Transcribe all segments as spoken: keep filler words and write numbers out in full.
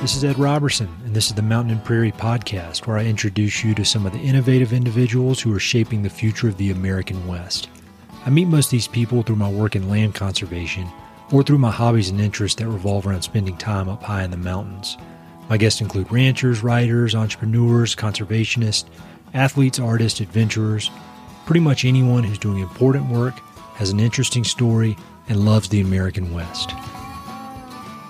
This is Ed Robertson, and this is the Mountain and Prairie Podcast, where I introduce you to some of the innovative individuals who are shaping the future of the American West. I meet most of these people through my work in land conservation, or through my hobbies and interests that revolve around spending time up high in the mountains. My guests include ranchers, writers, entrepreneurs, conservationists, athletes, artists, adventurers, pretty much anyone who's doing important work, has an interesting story, and loves the American West.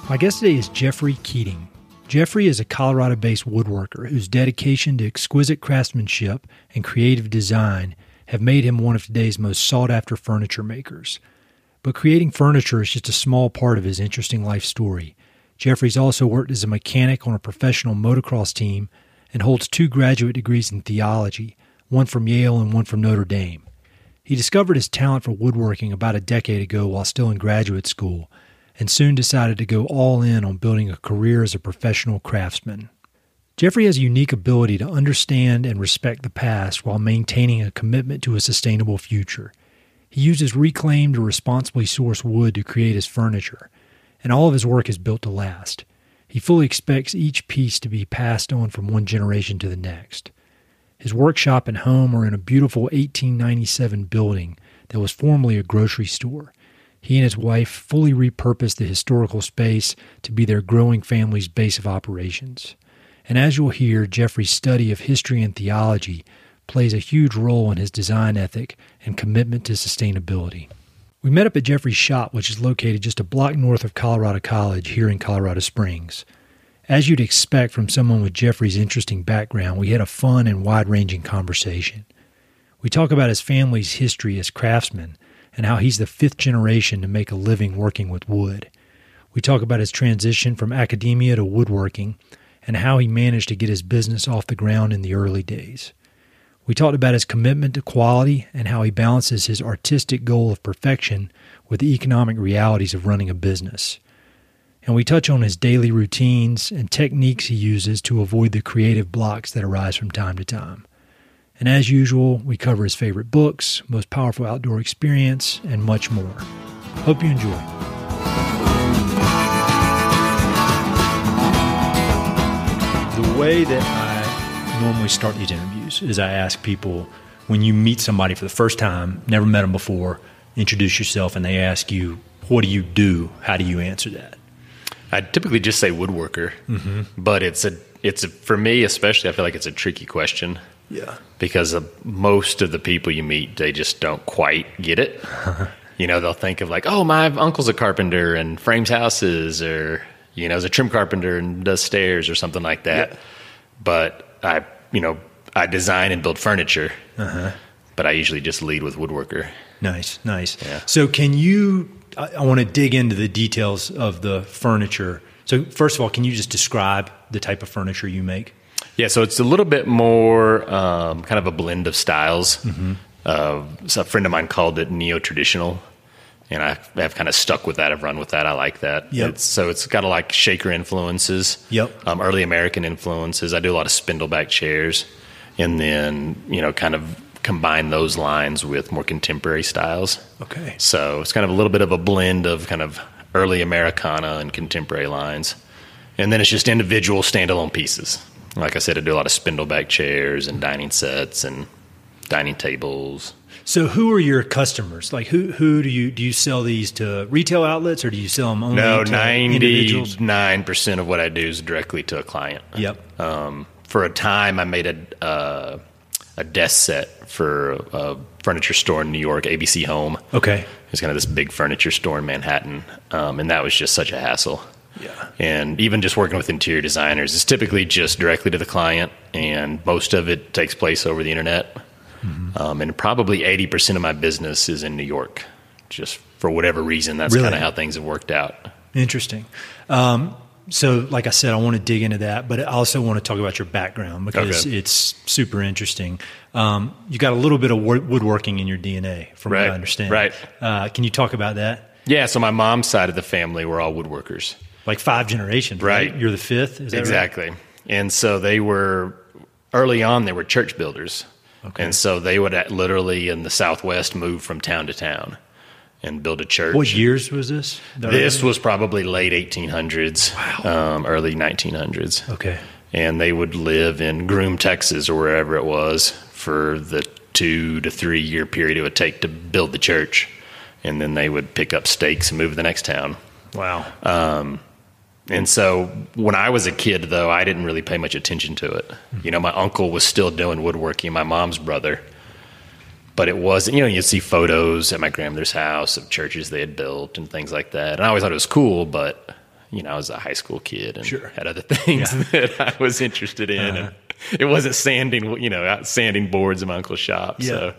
My guest today is Geoffrey Keating. Geoffrey is a Colorado-based woodworker whose dedication to exquisite craftsmanship and creative design have made him one of today's most sought-after furniture makers. But creating furniture is just a small part of his interesting life story. Geoffrey's also worked as a mechanic on a professional motocross team and holds two graduate degrees in theology, one from Yale and one from Notre Dame. He discovered his talent for woodworking about a decade ago while still in graduate school, and soon decided to go all in on building a career as a professional craftsman. Geoffrey has a unique ability to understand and respect the past while maintaining a commitment to a sustainable future. He uses reclaimed or responsibly sourced wood to create his furniture, and all of his work is built to last. He fully expects each piece to be passed on from one generation to the next. His workshop and home are in a beautiful eighteen ninety-seven building that was formerly a grocery store. He and his wife fully repurposed the historical space to be their growing family's base of operations. And as you'll hear, Geoffrey's study of history and theology plays a huge role in his design ethic and commitment to sustainability. We met up at Geoffrey's shop, which is located just a block north of Colorado College here in Colorado Springs. As you'd expect from someone with Geoffrey's interesting background, we had a fun and wide-ranging conversation. We talk about his family's history as craftsmen, and how he's the fifth generation to make a living working with wood. We talk about his transition from academia to woodworking and how he managed to get his business off the ground in the early days. We talked about his commitment to quality and how he balances his artistic goal of perfection with the economic realities of running a business. And we touch on his daily routines and techniques he uses to avoid the creative blocks that arise from time to time. And as usual, we cover his favorite books, most powerful outdoor experience, and much more. Hope you enjoy. The way that I normally start these interviews is I ask people, when you meet somebody for the first time, never met them before, introduce yourself, and they ask you, what do you do? How do you answer that? I typically just say woodworker, mm-hmm. but it's a, it's a, for me especially, I feel like it's a tricky question. Yeah, because most of the people you meet, they just don't quite get it. You know, they'll think of like, oh, my uncle's a carpenter and frames houses, or, you know, is a trim carpenter and does stairs or something like that. Yeah. But I, you know, I design and build furniture, uh-huh. but I usually just lead with woodworker. Nice, nice. Yeah. So can you, I, I want to dig into the details of the furniture. So first of all, can you just describe the type of furniture you make? Yeah, so it's a little bit more um, kind of a blend of styles. Mm-hmm. Uh, so a friend of mine called it neo-traditional, and I have kind of stuck with that. I've run with that. I like that. Yep. It's, so it's got a like shaker influences, yep. um, early American influences. I do a lot of spindleback chairs, and then, you know, kind of combine those lines with more contemporary styles. Okay. So it's kind of a little bit of a blend of kind of early Americana and contemporary lines. And then it's just individual standalone pieces. Like I said, I do a lot of spindleback chairs and dining sets and dining tables. So who are your customers? Like who who do you do you sell these to? Retail outlets, or do you sell them only no, to individuals? No, ninety-nine percent of what I do is directly to a client. Yep. Um, for a time, I made a uh, a desk set for a furniture store in New York, A B C Home. Okay. It's kind of this big furniture store in Manhattan, um, and that was just such a hassle. Yeah. And even just working with interior designers, it's typically just directly to the client, and most of it takes place over the internet. Mm-hmm. Um, and probably eighty percent of my business is in New York, just for whatever reason. That's really kind of how things have worked out. Interesting. Um, so like I said, I want to dig into that, but I also want to talk about your background because okay. it's super interesting. Um, you got a little bit of woodworking in your D N A from right. what I understand. Right. Uh, can you talk about that? Yeah. So my mom's side of the family were all woodworkers. Like five generations, right? right? You're the fifth, is that exactly. right? Exactly. And so they were, early on, they were church builders. Okay. And so they would literally in the Southwest move from town to town. and build a church. What years was this? This was probably late eighteen hundreds, wow. um, early nineteen hundreds. Okay. And they would live in Groom, Texas, or wherever it was, for the two to three year period it would take to build the church. And then they would pick up stakes and move to the next town. Wow. Um, and so when I was a kid, though, I didn't really pay much attention to it. Mm-hmm. You know, my uncle was still doing woodworking, my mom's brother. But it wasn't, you know, you'd see photos at my grandmother's house of churches they had built and things like that. And I always thought it was cool, but, you know, I was a high school kid and sure. had other things yeah. that I was interested in. Uh-huh. And it wasn't sanding, you know, sanding boards in my uncle's shop. Yeah. So.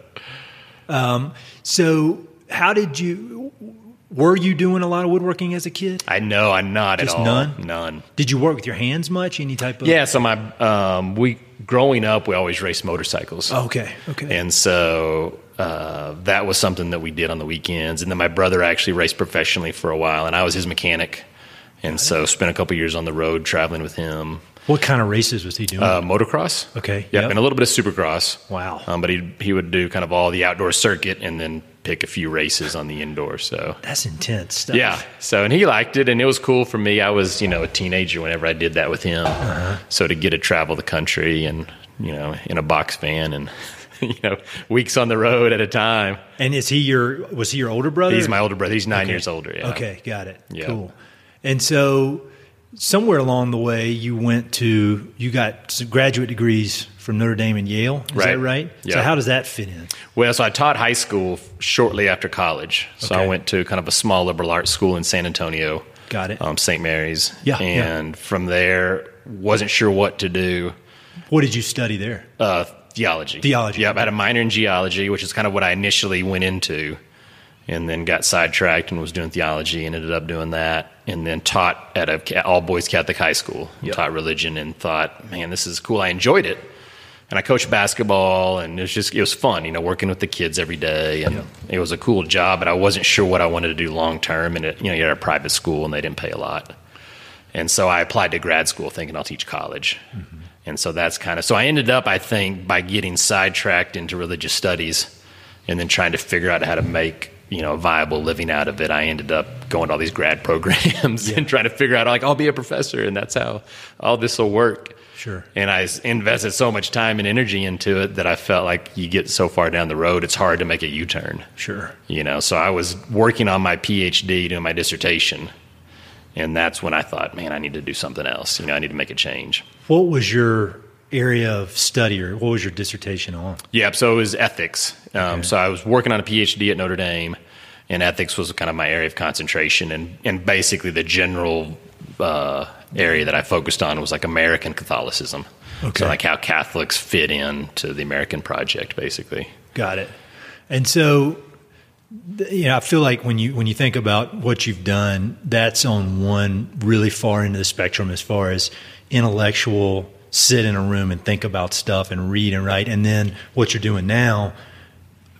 Um, so how did you, were you doing a lot of woodworking as a kid? I know, I'm not Just at all. None? None. Did you work with your hands much? Any type of? Yeah, so my, um, we... growing up, we always raced motorcycles. Okay, okay. And so uh, that was something that we did on the weekends. And then my brother actually raced professionally for a while, and I was his mechanic. And so spent a couple years on the road traveling with him. What kind of races was he doing? Uh, motocross. Okay. Yeah, yep. And a little bit of supercross. Wow. Um, but he he would do kind of all the outdoor circuit and then pick a few races on the indoor. So that's intense stuff. Yeah. So, and he liked it, and it was cool for me. I was, you know, a teenager whenever I did that with him. Uh-huh. So to get to travel the country and, you know, in a box van and, you know, weeks on the road at a time. And is he your, was he your older brother? He's my older brother. He's nine okay. years older. Yeah. Okay. Got it. Yeah. Cool. And so somewhere along the way, you went to, you got some graduate degrees from Notre Dame and Yale. Is right. that right? Yeah. So how does that fit in? Well, so I taught high school shortly after college. So okay. I went to kind of a small liberal arts school in San Antonio. Got it. Um, Saint Mary's. Yeah. And yeah. from there, wasn't sure what to do. What did you study there? Uh, theology. Theology. Yeah, I had a minor in geology, which is kind of what I initially went into. And then got sidetracked and was doing theology and ended up doing that. And then taught at an all-boys Catholic high school. Yep. Taught religion and thought, man, this is cool. I enjoyed it. And I coached basketball, and it was just it was fun, you know, working with the kids every day. And yep. it was a cool job, but I wasn't sure what I wanted to do long-term. And, it, you know, you're at a private school, and they didn't pay a lot. And so I applied to grad school thinking I'll teach college. Mm-hmm. And so that's kind of – so I ended up, I think, by getting sidetracked into religious studies and then trying to figure out how to make – you know, viable living out of it. I ended up going to all these grad programs yeah. and trying to figure out, like, I'll be a professor, and that's how all this will work. Sure. And I invested so much time and energy into it that I felt like you get so far down the road, it's hard to make a U-turn. Sure. You know, so I was working on my P H D, doing my dissertation, and that's when I thought, man, I need to do something else. You know, I need to make a change. What was your area of study, or what was your dissertation on? Yeah, so it was ethics. Um, okay. So I was working on a P H D at Notre Dame, and ethics was kind of my area of concentration. And, and basically the general uh, area that I focused on was like American Catholicism. Okay. So like how Catholics fit into the American project, basically. Got it. And so, you know, I feel like when you when you think about what you've done, that's on one really far end of the spectrum as far as intellectual, sit in a room and think about stuff and read and write. And then what you're doing now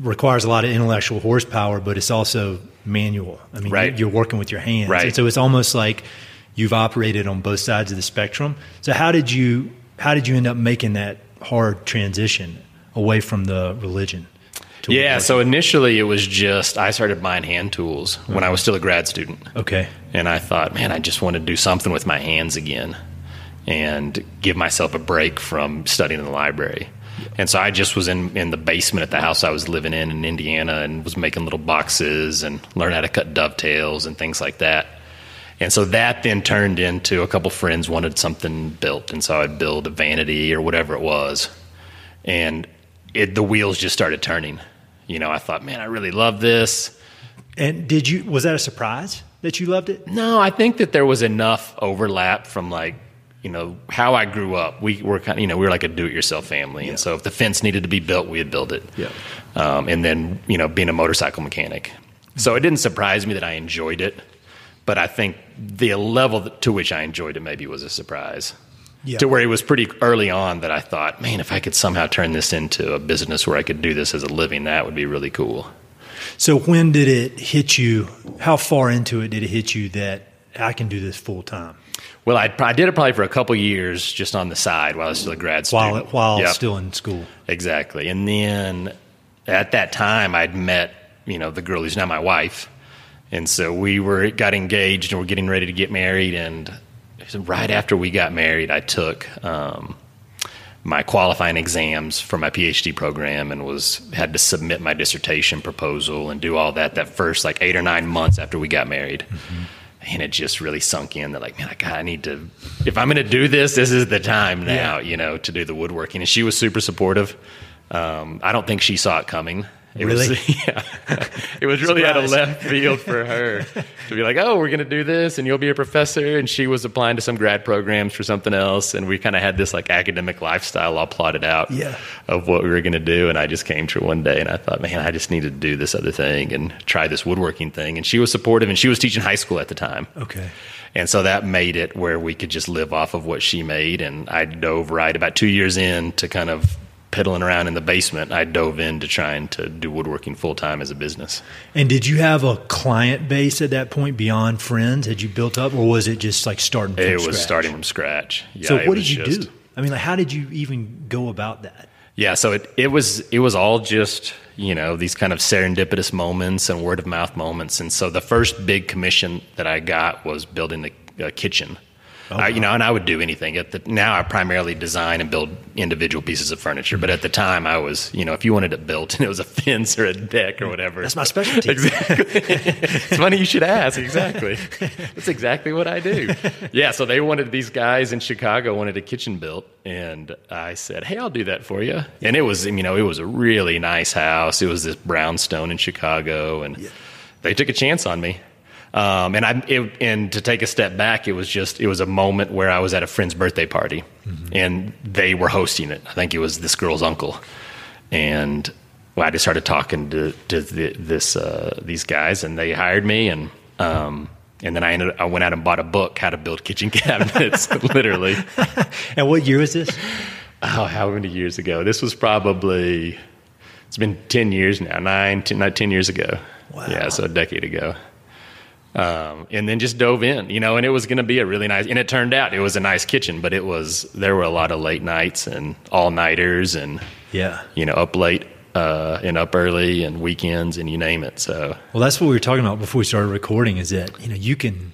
requires a lot of intellectual horsepower, but it's also manual. I mean, right. you're working with your hands. Right. And so it's almost like you've operated on both sides of the spectrum. So how did you how did you end up making that hard transition away from the religion? To yeah, so initially it was just I started buying hand tools mm-hmm. when I was still a grad student. Okay. And I thought, man, I just want to do something with my hands again and give myself a break from studying in the library. And so I just was in, in the basement at the house I was living in in Indiana and was making little boxes and learned how to cut dovetails and things like that. And so that then turned into a couple friends wanted something built, and so I'd build a vanity or whatever it was. And it, the wheels just started turning. You know, I thought, man, I really love this. And did you? Was that a surprise that you loved it? No, I think that there was enough overlap from like, you know, how I grew up. We were kind of, you know, we were like a do-it-yourself family. Yeah. And so if the fence needed to be built, we'd build it. Yeah. Um, and then, you know, being a motorcycle mechanic. Mm-hmm. So it didn't surprise me that I enjoyed it, but I think the level to which I enjoyed it maybe was a surprise. Yeah. To where it was pretty early on that I thought, man, if I could somehow turn this into a business where I could do this as a living, that would be really cool. So when did it hit you? How far into it did it hit you that I can do this full time? Well, I, I did it probably for a couple years just on the side while I was still a grad student. While, while yep. still in school. Exactly. And then at that time, I'd met, you know, the girl who's now my wife. And so we were got engaged and we're getting ready to get married. And right after we got married, I took um, my qualifying exams for my PhD program and was had to submit my dissertation proposal and do all that that first like eight or nine months after we got married. Mm-hmm. And it just really sunk in that, like, man, I, got, I need to, if I'm going to do this, this is the time now, yeah. you know, to do the woodworking. And she was super supportive. Um, I don't think she saw it coming. It really? Was, yeah. It was really out of left field for her to be like, oh, we're going to do this and you'll be a professor. And she was applying to some grad programs for something else. And we kind of had this like academic lifestyle all plotted out yeah. of what we were going to do. And I just came to her one day and I thought, man, I just need to do this other thing and try this woodworking thing. And she was supportive and she was teaching high school at the time. Okay. And so that made it where we could just live off of what she made. And I dove right about two years in to kind of piddling around in the basement, I dove into trying to do woodworking full-time as a business. And did you have a client base at that point beyond friends? Had you built up, or was it just like starting from scratch? It was starting from scratch. Yeah, so what did you just, do? I mean, like, how did you even go about that? Yeah, so it, it was it was all just, you know, these kind of serendipitous moments and word-of-mouth moments. And so the first big commission that I got was building the uh, kitchen. Oh, wow. I, you know, and I would do anything. At the, now I primarily design and build individual pieces of furniture. But at the time I was, you know, if you wanted it built and it was a fence or a deck or whatever. That's my specialty. Exactly. It's funny you should ask. Exactly. That's exactly what I do. Yeah, so they wanted, these guys in Chicago wanted a kitchen built. And I said, hey, I'll do that for you. And it was, you know, it was a really nice house. It was this brownstone in Chicago. And yeah. they took a chance on me. Um, and I, it, and to take a step back, it was just, it was a moment where I was at a friend's birthday party mm-hmm. and they were hosting it. I think it was this girl's uncle. And well, I just started talking to, to the, this, uh, these guys and they hired me. And, um, and then I ended, I went out and bought a book, How to Build Kitchen Cabinets, literally. And what year was this? Oh, how many years ago? This was probably, it's been ten years now, nine, ten, not ten years ago. Wow. Yeah. So a decade ago. Um, and then just dove in, you know, and it was going to be a really nice, and it turned out it was a nice kitchen, but it was, there were a lot of late nights and all nighters and, yeah, you know, up late, uh, and up early and weekends and you name it. So, well, that's what we were talking about before we started recording is that, you know, you can,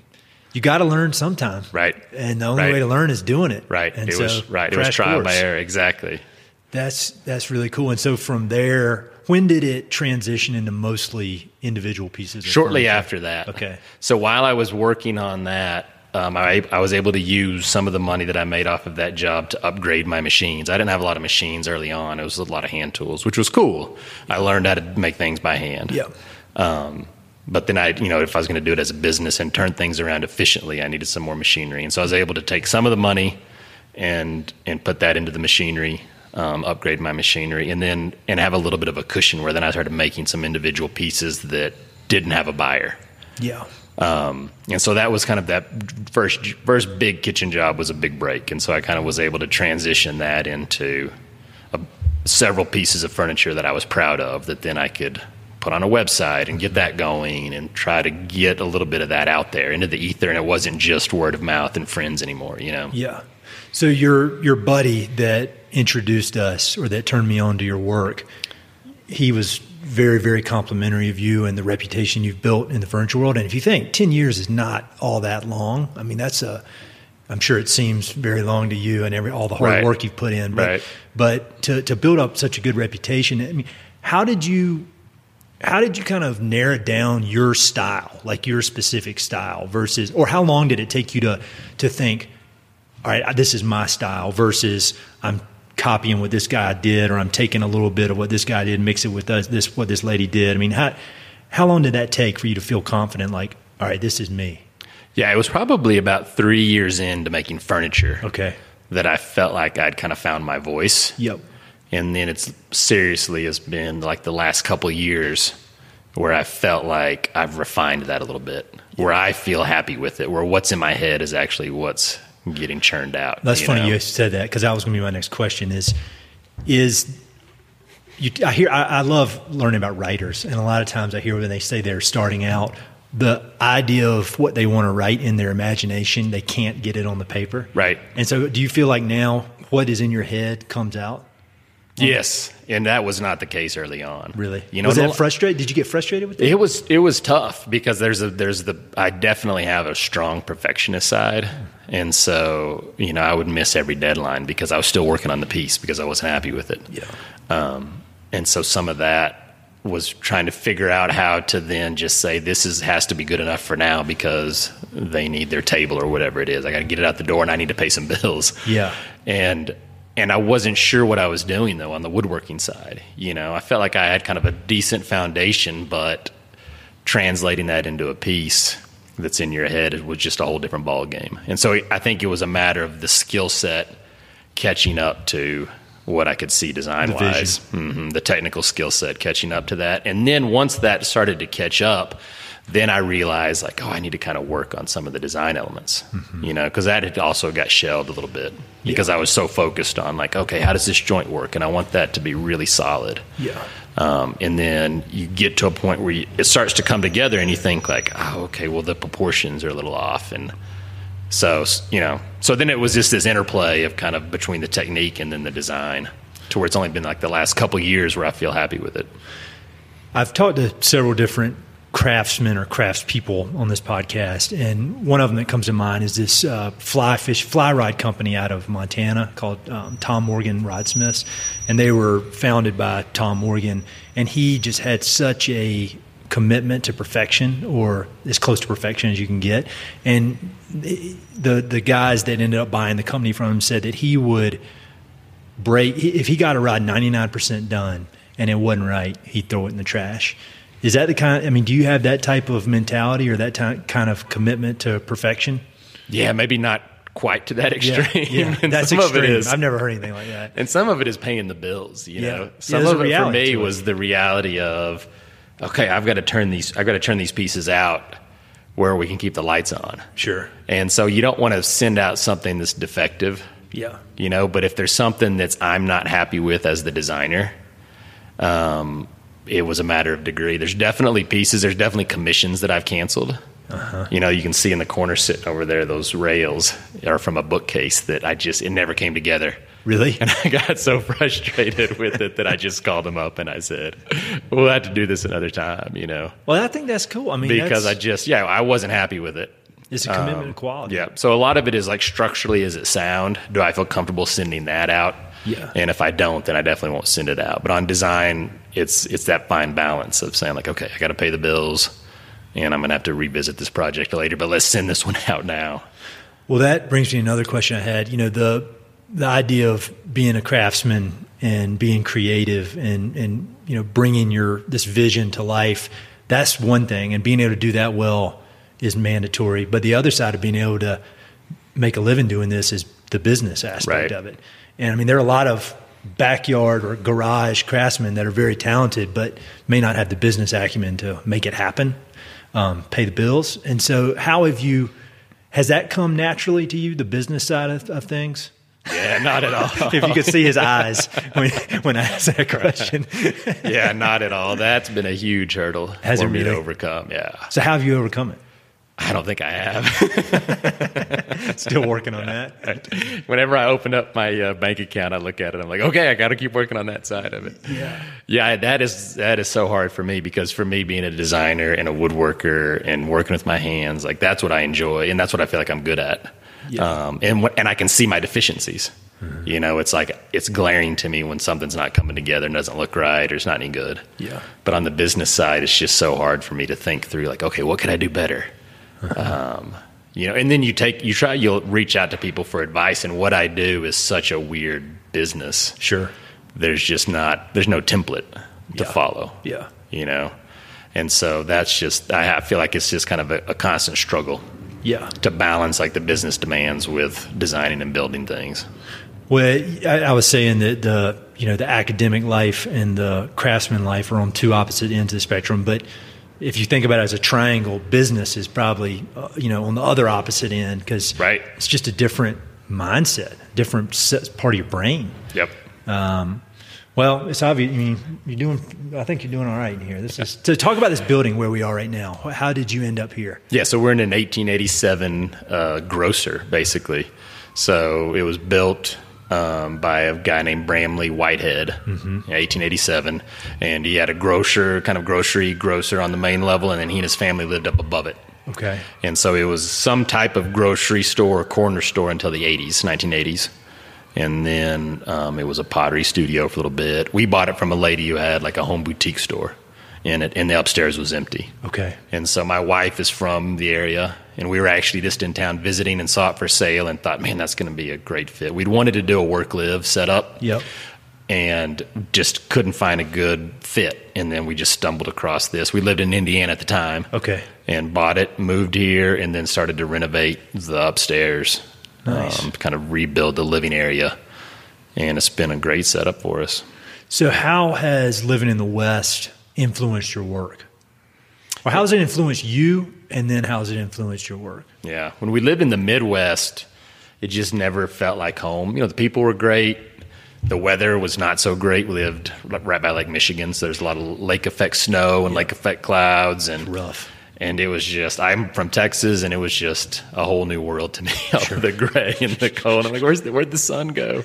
you got to learn sometime. Right. And the only right. way to learn is doing it. Right. And it so was right. It was trial by error. Exactly. That's, that's really cool. And so from there, when did it transition into mostly individual pieces? Shortly furniture? After that. Okay. So while I was working on that, um, I, I was able to use some of the money that I made off of that job to upgrade my machines. I didn't have a lot of machines early on. It was a lot of hand tools, which was cool. Yeah. I learned how to make things by hand. Yeah. Um, but then I, you know, if I was going to do it as a business and turn things around efficiently, I needed some more machinery. And so I was able to take some of the money and and put that into the machinery. Um, upgrade my machinery and then and have a little bit of a cushion where then I started making some individual pieces that didn't have a buyer. Yeah. Um, and so that was kind of that first first big kitchen job was a big break. And so I kind of was able to transition that into a, several pieces of furniture that I was proud of that then I could put on a website and get that going and try to get a little bit of that out there into the ether. And it wasn't just word of mouth and friends anymore, you know? Yeah. So your your buddy that introduced us or that turned me on to your work, he was very, very complimentary of you and the reputation you've built in the furniture world. And if you think ten years is not all that long, I mean, that's a, I'm sure it seems very long to you and every all the hard right. work you've put in. But, right. but to, to build up such a good reputation, I mean, how did you, how did you kind of narrow down your style, like your specific style versus, or how long did it take you to, to think, all right, this is my style versus I'm copying what this guy did, or I'm taking a little bit of what this guy did and mix it with us, this, what this lady did. I mean, how, how long did that take for you to feel confident? Like, all right, this is me. Yeah, it was probably about three years into making furniture. Okay. That I felt like I'd kind of found my voice. Yep. And then it's seriously has been like the last couple of years where I felt like I've refined that a little bit, where I feel happy with it, where what's in my head is actually what's getting churned out. That's you funny know? You said that because that was going to be my next question. Is is you? I hear I, I love learning about writers, and a lot of times I hear when they say they're starting out, the idea of what they want to write in their imagination, they can't get it on the paper. Right. And so, do you feel like now what is in your head comes out? Yes, and that was not the case early on. Really? You know, was that frustrated? Did you get frustrated with that? It was it was tough because there's a there's the I definitely have a strong perfectionist side, and so you know I would miss every deadline because I was still working on the piece because I wasn't happy with it. Yeah. Um, and so some of that was trying to figure out how to then just say this is has to be good enough for now because they need their table or whatever it is. I got to get it out the door and I need to pay some bills. Yeah. And and I wasn't sure what I was doing though on the woodworking side. You know, I felt like I had kind of a decent foundation, but translating that into a piece that's in your head was just a whole different ball game. And so I think it was a matter of the skill set catching up to what I could see design-wise, the, mm-hmm, the technical skill set, catching up to that. And then once that started to catch up, then I realized, like, oh, I need to kind of work on some of the design elements, mm-hmm, you know, because that had also got shelved a little bit because yeah. I was so focused on, like, okay, how does this joint work? And I want that to be really solid. Yeah. Um, and then you get to a point where you, it starts to come together and you think, like, oh, okay, well, the proportions are a little off and so, you know, so then it was just this interplay of kind of between the technique and then the design to where it's only been like the last couple of years where I feel happy with it. I've talked to several different craftsmen or craftspeople on this podcast, and one of them that comes to mind is this uh, fly fish fly rod company out of Montana called um, Tom Morgan Rodsmiths, and they were founded by Tom Morgan, and he just had such a commitment to perfection, or as close to perfection as you can get. And the the guys that ended up buying the company from him said that he would break if he got a rod ninety-nine percent done and it wasn't right, he'd throw it in the trash. Is that the kind of, I mean, do you have that type of mentality or that ty- kind of commitment to perfection? Yeah, maybe not quite to that extreme. Yeah, yeah. That's some extreme. Of it is, I've never heard anything like that. And some of it is paying the bills, you yeah. know. Some yeah, of it for me it. was the reality of okay, I've got to turn these. I've got to turn these pieces out where we can keep the lights on. Sure. And so you don't want to send out something that's defective. Yeah. You know, but if there's something that's I'm not happy with as the designer, um, it was a matter of degree. There's definitely pieces. There's definitely commissions that I've canceled. Uh-huh. You know, you can see in the corner sitting over there, those rails are from a bookcase that I just, it never came together. Really? And I got so frustrated with it that I just called them up and I said, we'll have to do this another time, you know. Well, I think that's cool. I mean, because I just, yeah, I wasn't happy with it. It's a commitment um, to quality. Yeah. So a lot of it is like structurally, is it sound? Do I feel comfortable sending that out? Yeah. And if I don't, then I definitely won't send it out. But on design, it's it's that fine balance of saying like, okay, I got to pay the bills and I'm going to have to revisit this project later, but let's send this one out now. Well, that brings me to another question I had. You know, the... the idea of being a craftsman and being creative and, and, you know, bringing your, this vision to life, that's one thing. And being able to do that well is mandatory. But the other side of being able to make a living doing this is the business aspect right. of it. And I mean, there are a lot of backyard or garage craftsmen that are very talented, but may not have the business acumen to make it happen, um, pay the bills. And so how have you, has that come naturally to you, the business side of, of things? Yeah, not at all. If you could see his eyes when, when I asked that question. Yeah, not at all. That's been a huge hurdle Has for me really? to overcome. Yeah. So how have you overcome it? I don't think I have. Still working on that. Whenever I open up my uh, bank account, I look at it. I'm like, okay, I got to keep working on that side of it. Yeah. Yeah, that is that is so hard for me because for me, being a designer and a woodworker and working with my hands, like that's what I enjoy and that's what I feel like I'm good at. Yeah. Um, and and I can see my deficiencies, mm-hmm. you know, it's like, it's glaring to me when something's not coming together and doesn't look right, or it's not any good. Yeah. But on the business side, it's just so hard for me to think through like, okay, what can I do better? Uh-huh. Um, you know, and then you take, you try, you'll reach out to people for advice. And what I do is such a weird business. Sure. There's just not, there's no template to yeah. follow. Yeah. You know? And so that's just, I, have, I feel like it's just kind of a, a constant struggle. Yeah, to balance like the business demands with designing and building things. Well, I, I was saying that the you know the academic life and the craftsman life are on two opposite ends of the spectrum. But if you think about it as a triangle, business is probably uh, you know on the other opposite end because right. it's just a different mindset, different set, part of your brain. Yep. Um, well, it's obvious. I mean, you're doing. I think you're doing all right in here. This is to talk about this building where we are right now. How did you end up here? Yeah, so we're in an eighteen eighty-seven uh, grocer, basically. So it was built um, by a guy named Bramley Whitehead, mm-hmm. eighteen eighty-seven. And he had a grocer, kind of grocery grocer on the main level, and then he and his family lived up above it. Okay. And so it was some type of grocery store or corner store until the eighties, nineteen eighties. And then um, it was a pottery studio for a little bit. We bought it from a lady who had like a home boutique store in it, and the upstairs was empty. Okay. And so my wife is from the area, and we were actually just in town visiting and saw it for sale and thought, man, that's going to be a great fit. We'd wanted to do a work-live setup. Yep. And just couldn't find a good fit. And then we just stumbled across this. We lived in Indiana at the time. Okay. And bought it, moved here, and then started to renovate the upstairs. Nice. Um, kind of rebuild the living area. And it's been a great setup for us. So how has living in the West influenced your work? Or how has it influenced you, and then how has it influenced your work? Yeah. When we lived in the Midwest, it just never felt like home. You know, the people were great. The weather was not so great. We lived right by Lake Michigan, so there's a lot of lake effect snow and yeah. lake effect clouds. And it's rough. And it was just, I'm from Texas, and it was just a whole new world to me. Sure. The gray and the cold. I'm like, where's the, where'd the sun go?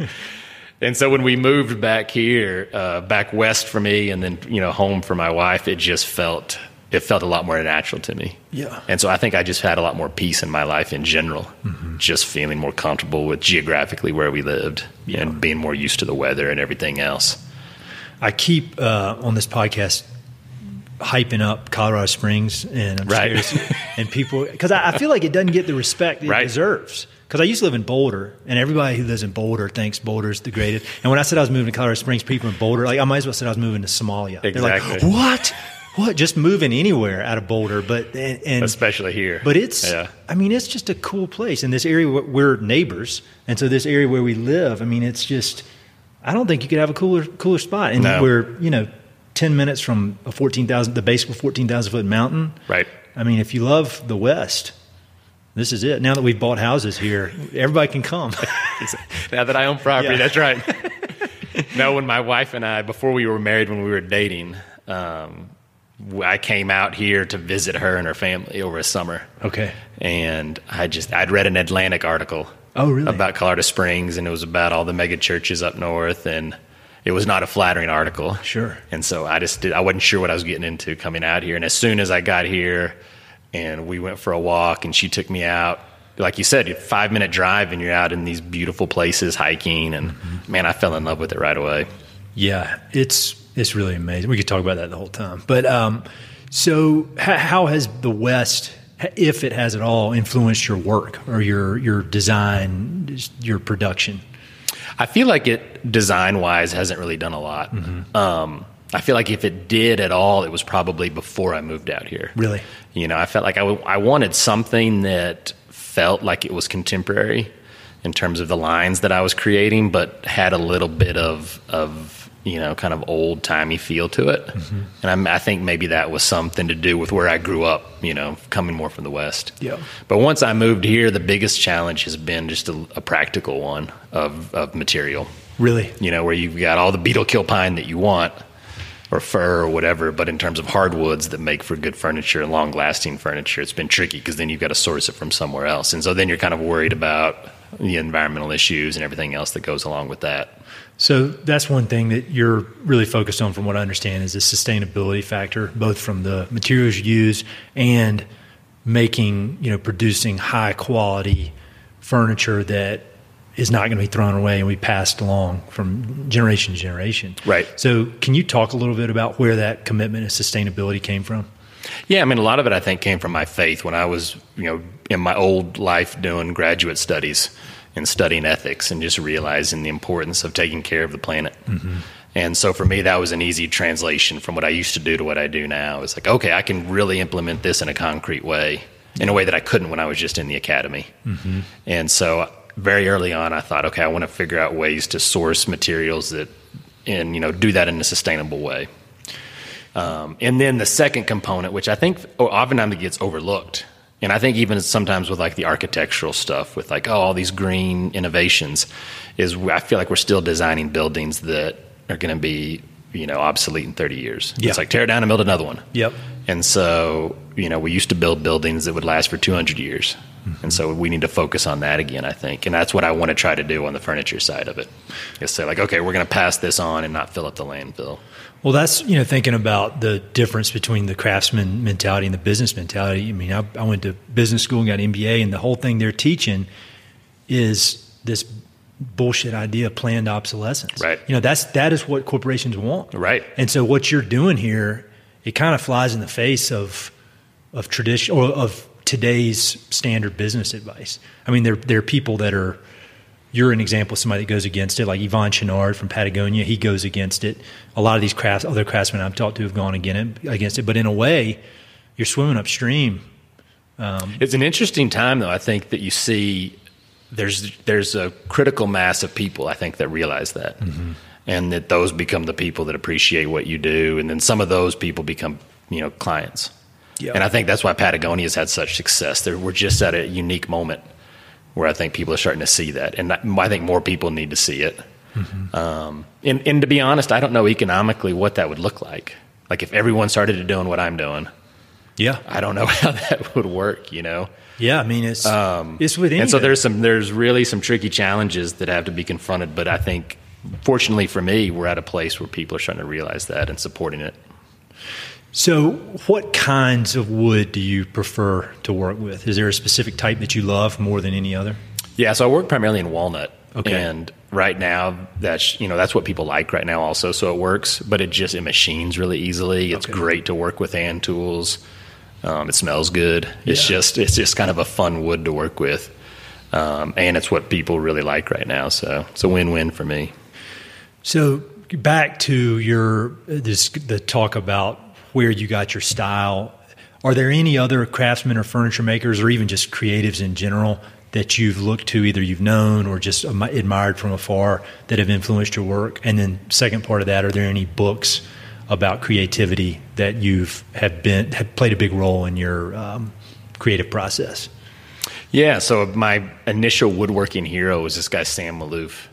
And so when we moved back here, uh, back west for me, and then, you know, home for my wife, it just felt, it felt a lot more natural to me. Yeah. And so I think I just had a lot more peace in my life in general, mm-hmm. just feeling more comfortable with geographically where we lived yeah. and being more used to the weather and everything else. I keep uh, on this podcast hyping up Colorado Springs, and I'm right. serious, and people, because I, I feel like it doesn't get the respect it right. deserves. Because I used to live in Boulder, and everybody who lives in Boulder thinks Boulder's the greatest. And when I said I was moving to Colorado Springs, people in Boulder, like I might as well said I was moving to Somalia. Exactly. They're like, what? What? Just moving anywhere out of Boulder, but and, and especially here. But it's, yeah. I mean, it's just a cool place. And this area, we're neighbors, and so this area where we live, I mean, it's just, I don't think you could have a cooler, cooler spot. And no. we're, you know, ten minutes from a fourteen thousand, the base of a fourteen thousand foot mountain. Right. I mean, if you love the West, this is it. Now that we've bought houses here, everybody can come. Now that I own property, yeah. that's right. No, when my wife and I, before we were married, when we were dating, um, I came out here to visit her and her family over a summer. Okay. And I just, I'd read an Atlantic article. Oh, really? About Colorado Springs, and it was about all the mega churches up north, and it was not a flattering article. Sure. And so I just did, I wasn't sure what I was getting into coming out here. And as soon as I got here, and we went for a walk, and she took me out. Like you said, a five-minute drive, and you're out in these beautiful places hiking. And, mm-hmm. man, I fell in love with it right away. Yeah, it's it's really amazing. We could talk about that the whole time. But um, so how, how has the West, if it has at all, influenced your work or your, your design, your production? I feel like it, design-wise, hasn't really done a lot. Mm-hmm. Um I feel like if it did at all, it was probably before I moved out here. Really? You know, I felt like I, w- I wanted something that felt like it was contemporary in terms of the lines that I was creating, but had a little bit of, of you know, kind of old-timey feel to it. Mm-hmm. And I'm, I think maybe that was something to do with where I grew up, you know, coming more from the West. Yeah. But once I moved here, the biggest challenge has been just a, a practical one of, of material. Really? You know, where you've got all the beetle kill pine that you want, or fur or whatever, but in terms of hardwoods that make for good furniture and long-lasting furniture, it's been tricky because then you've got to source it from somewhere else. And so then you're kind of worried about the environmental issues and everything else that goes along with that. So that's one thing that you're really focused on, from what I understand, is the sustainability factor, both from the materials you use and making, you know, producing high-quality furniture that is not going to be thrown away and we passed along from generation to generation. Right. So can you talk a little bit about where that commitment and sustainability came from? Yeah, I mean, a lot of it, I think, came from my faith when I was, you know, in my old life doing graduate studies and studying ethics and just realizing the importance of taking care of the planet. Mm-hmm. And so for me, that was an easy translation from what I used to do to what I do now. It's like, okay, I can really implement this in a concrete way, in a way that I couldn't when I was just in the academy. Mm-hmm. And so very early on, I thought, okay, I want to figure out ways to source materials that, and, you know, do that in a sustainable way. Um, and then the second component, which I think oftentimes gets overlooked, and I think even sometimes with like the architectural stuff, with like, oh, all these green innovations, is I feel like we're still designing buildings that are going to be, you know, obsolete in thirty years. Yeah. It's like tear it down and build another one. Yep. And so, you know, we used to build buildings that would last for two hundred years. Mm-hmm. And so we need to focus on that again, I think. And that's what I want to try to do on the furniture side of it, is say like, okay, we're going to pass this on and not fill up the landfill. Well, that's, you know, thinking about the difference between the craftsman mentality and the business mentality. I mean, I, I went to business school and got an M B A, and the whole thing they're teaching is this bullshit idea of planned obsolescence. Right. You know, that's, that is what corporations want. Right. And so what you're doing here, it kind of flies in the face of, of tradition or of today's standard business advice. I mean, there, there are people that are, you're an example of somebody that goes against it, like Yvon Chouinard from Patagonia. He goes against it. A lot of these crafts, other craftsmen I've talked to have gone against it. But in a way, you're swimming upstream. Um, it's an interesting time, though, I think, that you see there's there's a critical mass of people, I think, that realize that. Mm-hmm. And that those become the people that appreciate what you do. And then some of those people become, you know, clients. Yep. And I think that's why Patagonia's had such success. They're, we're just at a unique moment where I think people are starting to see that. And I think more people need to see it. Mm-hmm. Um, and, and to be honest, I don't know economically what that would look like. Like if everyone started doing what I'm doing, yeah, I don't know how that would work, you know? Yeah, I mean, it's, um, it's within you. And so there's some, there's really some tricky challenges that have to be confronted. But I think, fortunately for me, we're at a place where people are starting to realize that and supporting it. So what kinds of wood do you prefer to work with? Is there a specific type that you love more than any other? Yeah, so I work primarily in walnut. Okay. And right now, that's, you know, that's what people like right now also, so it works. But it just, it machines really easily. It's okay. Great to work with hand tools. Um, it smells good. It's yeah. just it's just kind of a fun wood to work with. Um, and it's what people really like right now. So it's a win-win for me. So back to your this the talk about where you got your style. Are there any other craftsmen or furniture makers or even just creatives in general that you've looked to, either you've known or just admired from afar, that have influenced your work? And then second part of that, are there any books about creativity that you've have been have played a big role in your um, creative process? Yeah, so my initial woodworking hero was this guy, Sam Maloof.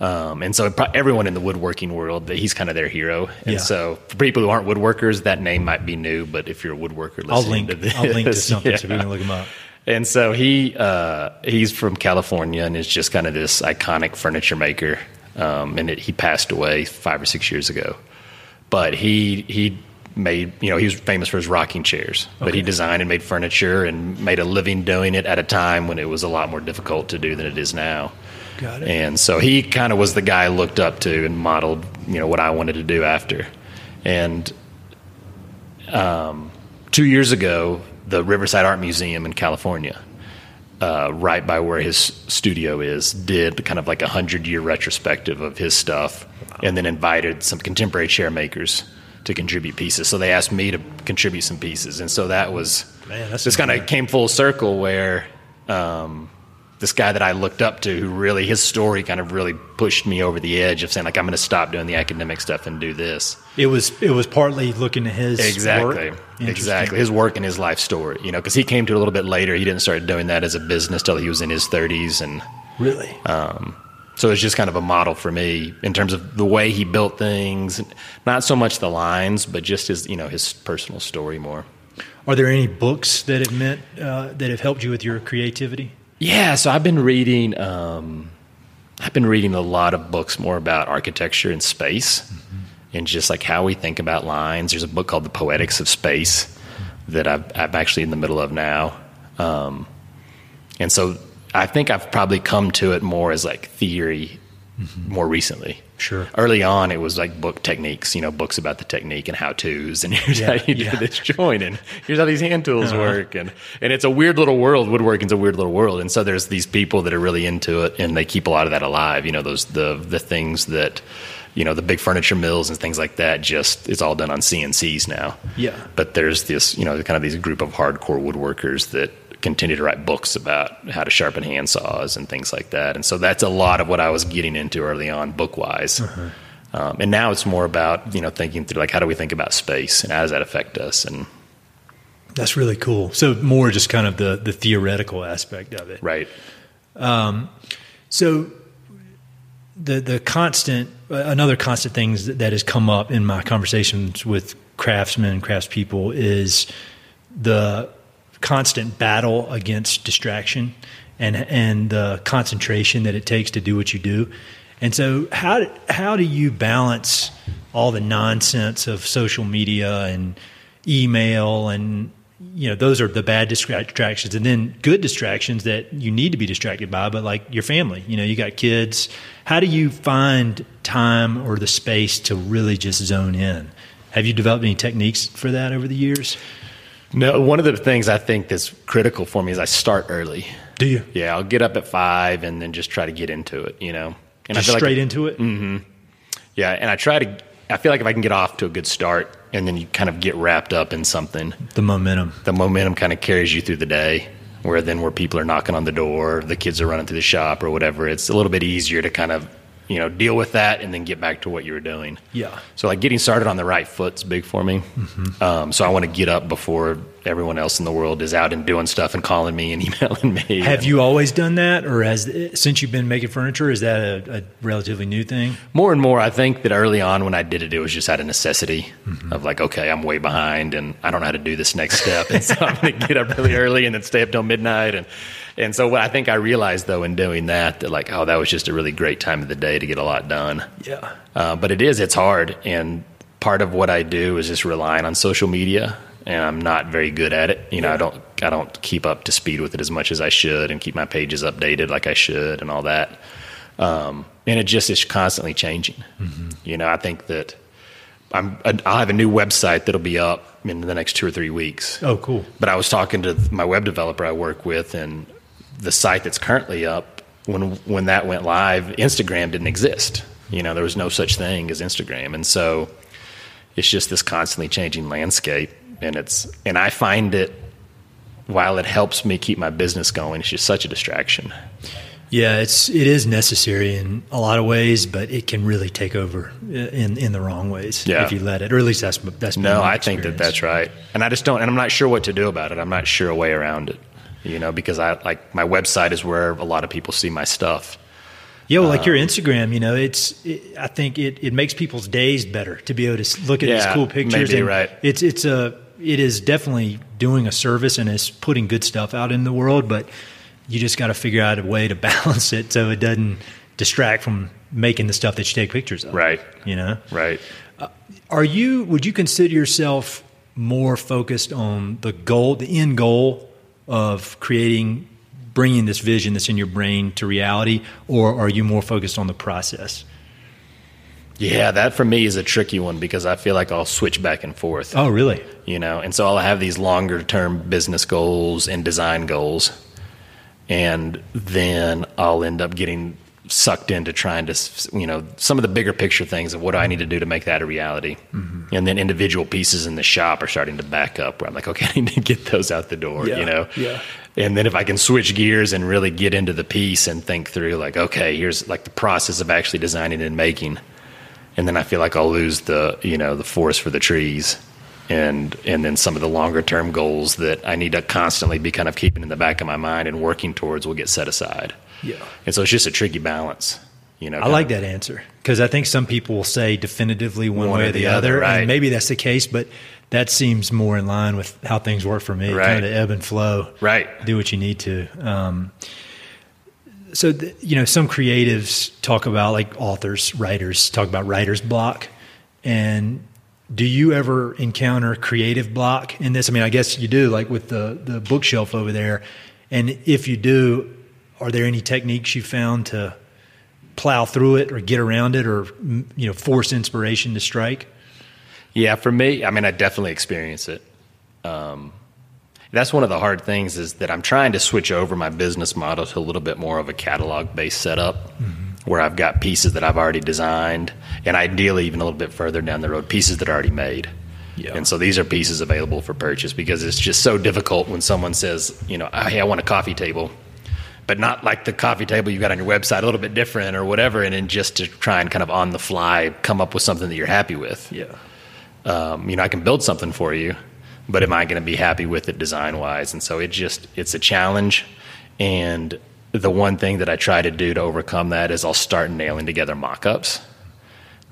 Um, and so everyone in the woodworking world, he's kind of their hero. And yeah. so for people who aren't woodworkers, that name might be new, but if you're a woodworker, I'll link to this. I'll link to something yeah. so we can look him up. And so he, uh, he's from California and is just kind of this iconic furniture maker. Um, and it, he passed away five or six years ago, but he, he made, you know, he was famous for his rocking chairs, but okay. he designed and made furniture and made a living doing it at a time when it was a lot more difficult to do than it is now. Got it. And so he kind of was the guy I looked up to and modeled, you know, what I wanted to do after. And um, two years ago, the Riverside Art Museum in California, uh, right by where his studio is, did kind of like a hundred-year retrospective of his stuff. Wow. And then invited some contemporary chair makers to contribute pieces. So they asked me to contribute some pieces. And so that was Man, that's just kind of came full circle where um, – this guy that I looked up to, who really, his story kind of really pushed me over the edge of saying, like, I'm going to stop doing the academic stuff and do this. It was it was partly looking at his exactly, work. Exactly. His work and his life story, you know, because he came to it a little bit later. He didn't start doing that as a business till he was in his thirties. And really? Um, so it's just kind of a model for me in terms of the way he built things, not so much the lines, but just his, you know, his personal story more. Are there any books that have meant, uh, that have helped you with your creativity? Yeah, so I've been reading. Um, I've been reading a lot of books more about architecture and space, mm-hmm. and just like how we think about lines. There's a book called The Poetics of Space that I've, I'm actually in the middle of now, um, and so I think I've probably come to it more as like theory, mm-hmm. more recently. Sure. Early on, it was like book techniques. You know, books about the technique and how tos, and here's yeah, how you do yeah. this joint, and here's how these hand tools uh-huh. work, and and it's a weird little world. Woodworking's a weird little world, and so there's these people that are really into it, and they keep a lot of that alive. You know, those the the things that, you know, the big furniture mills and things like that. Just it's all done on C N Cs now. Yeah. But there's this, you know, kind of these group of hardcore woodworkers that continue to write books about how to sharpen hand saws and things like that. And so that's a lot of what I was getting into early on book-wise. Uh-huh. Um, and now it's more about, you know, thinking through, like, how do we think about space and how does that affect us? And that's really cool. So more just kind of the, the theoretical aspect of it. Right. Um, so the, the constant, another constant thing that has come up in my conversations with craftsmen and craftspeople is the constant battle against distraction and and the concentration that it takes to do what you do. And so how how do you balance all the nonsense of social media and email and, you know, those are the bad distractions, and then good distractions that you need to be distracted by, but like your family, you know, you got kids. How do you find time or the space to really just zone in? Have you developed any techniques for that over the years? No, one of the things I think that's critical for me is I start early. Do you? Yeah, I'll get up at five and then just try to get into it, you know. And just I feel straight like, into it? Mm-hmm. Yeah, and I try to, I feel like if I can get off to a good start and then you kind of get wrapped up in something. The momentum. The momentum kind of carries you through the day, where then where people are knocking on the door, the kids are running through the shop or whatever, it's a little bit easier to kind of, you know, deal with that and then get back to what you were doing. Yeah. So like getting started on the right foot's big for me. Mm-hmm. Um, so I want to get up before everyone else in the world is out and doing stuff and calling me and emailing me. Have and, you always done that, or has since you've been making furniture, is that a, a relatively new thing? More and more, I think that early on when I did it, it was just out of necessity mm-hmm. of like, okay, I'm way behind and I don't know how to do this next step, and so I'm going to get up really early and then stay up till midnight. And And so what I think I realized, though, in doing that, that like, oh, that was just a really great time of the day to get a lot done. Yeah. Uh, but it is, it's hard. And part of what I do is just relying on social media, and I'm not very good at it. You know, yeah. I don't I don't keep up to speed with it as much as I should and keep my pages updated like I should and all that. Um, and it just is constantly changing. Mm-hmm. You know, I think that I'm, I'll have a new website that'll be up in the next two or three weeks. Oh, cool. But I was talking to my web developer I work with, and the site that's currently up, when when that went live, Instagram didn't exist. You know, there was no such thing as Instagram. And so it's just this constantly changing landscape. And it's and I find it, while it helps me keep my business going, it's just such a distraction. Yeah, it's it is necessary in a lot of ways, but it can really take over in in the wrong ways yeah. if you let it. Or at least that's that's been no, my I experience. Think that that's right. And I just don't, and I'm not sure what to do about it. I'm not sure a way around it. You know, because I like my website is where a lot of people see my stuff. Yeah, well, like um, your Instagram, you know, it's. It, I think it, it makes people's days better to be able to look at yeah, these cool pictures. Maybe, and right. It's it's a it is definitely doing a service, and it's putting good stuff out in the world. But you just got to figure out a way to balance it so it doesn't distract from making the stuff that you take pictures of. Right. You know. Right. Uh, are you? Would you consider yourself more focused on the goal, the end goal? Of creating, bringing this vision that's in your brain to reality, or are you more focused on the process? Yeah, that for me is a tricky one because I feel like I'll switch back and forth. Oh, really? You know, and so I'll have these longer-term business goals and design goals, and then I'll end up getting sucked into trying to, you know, some of the bigger picture things of what do I need to do to make that a reality. Mm-hmm. And then individual pieces in the shop are starting to back up where I'm like, okay, I need to get those out the door, yeah, you know? Yeah. And then if I can switch gears and really get into the piece and think through like, okay, here's like the process of actually designing and making. And then I feel like I'll lose the, you know, the forest for the trees and, and then some of the longer term goals that I need to constantly be kind of keeping in the back of my mind and working towards will get set aside. Yeah, and so it's just a tricky balance, you know. I like of. that answer because I think some people will say definitively one, one way or the, the other, other right. and maybe that's the case, but that seems more in line with how things work for me. Right. Kind of ebb and flow. Right, do what you need to. Um, so th- you know, some creatives talk about like authors, writers talk about writer's block, and do you ever encounter creative block in this? I mean, I guess you do, like with the the bookshelf over there, and if you do. Are there any techniques you found to plow through it or get around it or, you know, force inspiration to strike? Yeah, for me, I mean, I definitely experience it. Um, that's one of the hard things is that I'm trying to switch over my business model to a little bit more of a catalog-based setup mm-hmm. where I've got pieces that I've already designed and ideally even a little bit further down the road, pieces that are already made. Yeah. And so these are pieces available for purchase because it's just so difficult when someone says, you know, hey, I want a coffee table. But not like the coffee table you got on your website, a little bit different or whatever, and then just to try and kind of on the fly come up with something that you're happy with. Yeah, um, you know, I can build something for you, but am I going to be happy with it design-wise? And so it just it's a challenge. And the one thing that I try to do to overcome that is I'll start nailing together mock-ups,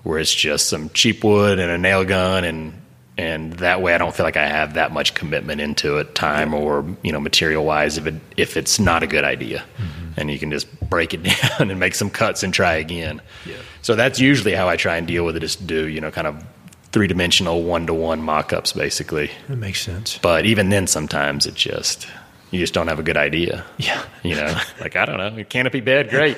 where it's just some cheap wood and a nail gun and. And that way I don't feel like I have that much commitment into it, time or, you know, material wise, if it, if it's not a good idea. Mm-hmm. And you can just break it down and make some cuts and try again. Yeah. So that's usually how I try and deal with it, is to do, you know, kind of three-dimensional one-to-one mock-ups basically. That makes sense. But even then sometimes it just, you just don't have a good idea. Yeah. You know, like, I don't know, a canopy bed, great.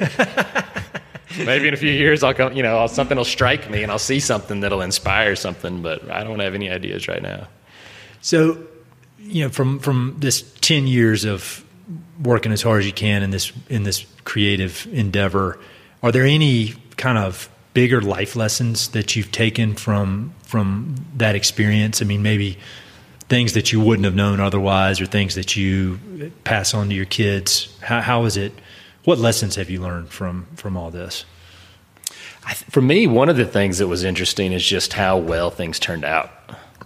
Maybe in a few years I'll come, you know, I'll, something will strike me and I'll see something that'll inspire something, but I don't have any ideas right now. So, you know, from, from this ten years of working as hard as you can in this, in this creative endeavor, are there any kind of bigger life lessons that you've taken from, from that experience? I mean, maybe things that you wouldn't have known otherwise, or things that you pass on to your kids. How, how is it? What lessons have you learned from, from all this? I th- for me, one of the things that was interesting is just how well things turned out.